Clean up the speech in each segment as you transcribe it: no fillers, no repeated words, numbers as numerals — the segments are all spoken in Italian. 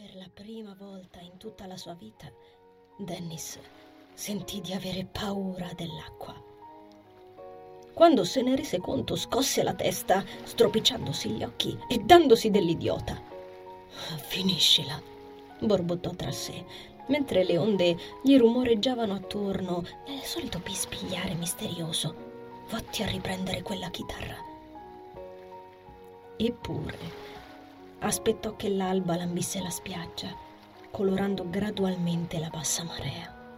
Per la prima volta in tutta la sua vita, Dennis sentì di avere paura dell'acqua. Quando se ne rese conto, scosse la testa, stropicciandosi gli occhi e dandosi dell'idiota. «Finiscila!» borbottò tra sé, mentre le onde gli rumoreggiavano attorno nel solito pispigliare misterioso. «Vatti a riprendere quella chitarra!» Eppure aspettò che l'alba lambisse la spiaggia, colorando gradualmente la bassa marea.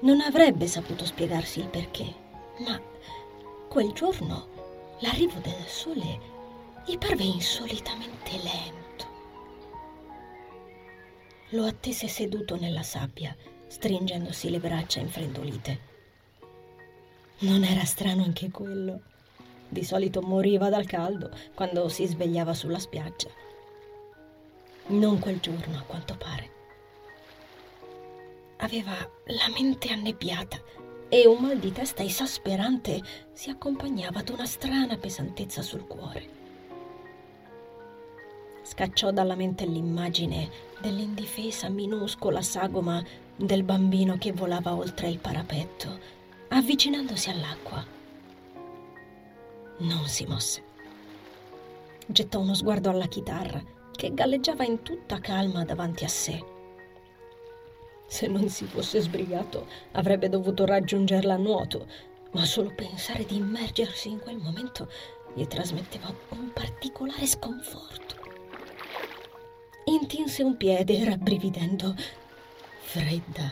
Non avrebbe saputo spiegarsi il perché, ma quel giorno l'arrivo del sole gli parve insolitamente lento. Lo attese seduto nella sabbia, stringendosi le braccia infreddolite. Non era strano anche quello. Di solito moriva dal caldo quando si svegliava sulla spiaggia. Non quel giorno, a quanto pare. Aveva la mente annebbiata e un mal di testa esasperante si accompagnava ad una strana pesantezza sul cuore. Scacciò dalla mente l'immagine dell'indifesa minuscola sagoma del bambino che volava oltre il parapetto, avvicinandosi all'acqua. Non si mosse. Gettò uno sguardo alla chitarra che galleggiava in tutta calma davanti a sé. Se non si fosse sbrigato, avrebbe dovuto raggiungerla a nuoto, ma solo pensare di immergersi in quel momento gli trasmetteva un particolare sconforto. Intinse un piede, rabbrividendo. Fredda.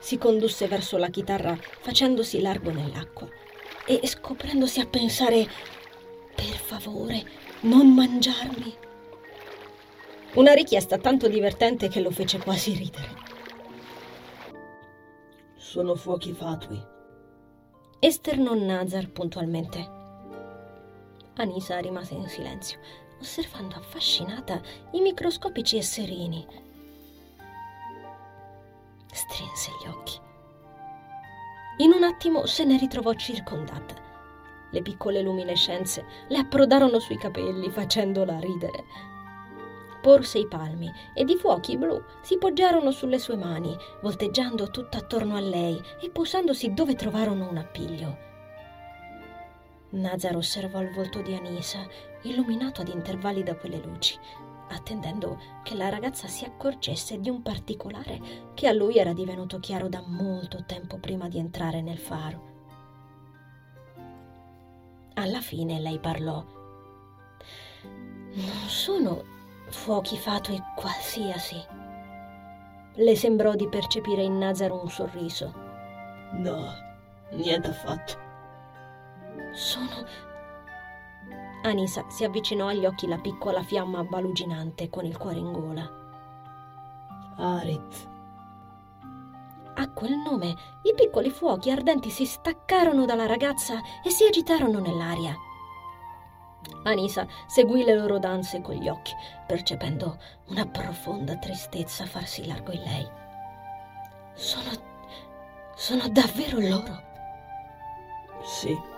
Si condusse verso la chitarra, facendosi largo nell'acqua e scoprendosi a pensare: per favore, non mangiarmi. Una richiesta tanto divertente che lo fece quasi ridere. Sono fuochi fatui, esternò Nazar puntualmente. Anisa rimase in silenzio, osservando affascinata i microscopici esserini. Strinse gli occhi. In un attimo se ne ritrovò circondata. Le piccole luminescenze le approdarono sui capelli, facendola ridere. Porse i palmi ed i fuochi blu si poggiarono sulle sue mani, volteggiando tutt'attorno a lei e posandosi dove trovarono un appiglio. Nazar osservò il volto di Anisa, illuminato ad intervalli da quelle luci, attendendo che la ragazza si accorgesse di un particolare che a lui era divenuto chiaro da molto tempo prima di entrare nel faro. Alla fine lei parlò. Non sono fuochi fatui qualsiasi. Le sembrò di percepire in Nazar un sorriso. No, niente affatto. Sono... Anisa si avvicinò agli occhi la piccola fiamma baluginante con il cuore in gola. Arith. A quel nome i piccoli fuochi ardenti si staccarono dalla ragazza e si agitarono nell'aria. Anisa seguì le loro danze con gli occhi, percependo una profonda tristezza farsi largo in lei. Sono davvero loro? Sì.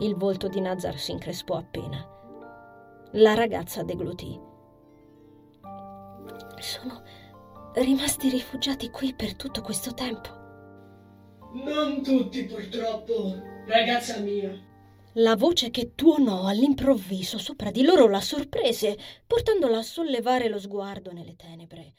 Il volto di Nazar si increspò appena. La ragazza deglutì. Sono rimasti rifugiati qui per tutto questo tempo? Non tutti, purtroppo, ragazza mia. La voce che tuonò all'improvviso sopra di loro la sorprese, portandola a sollevare lo sguardo nelle tenebre.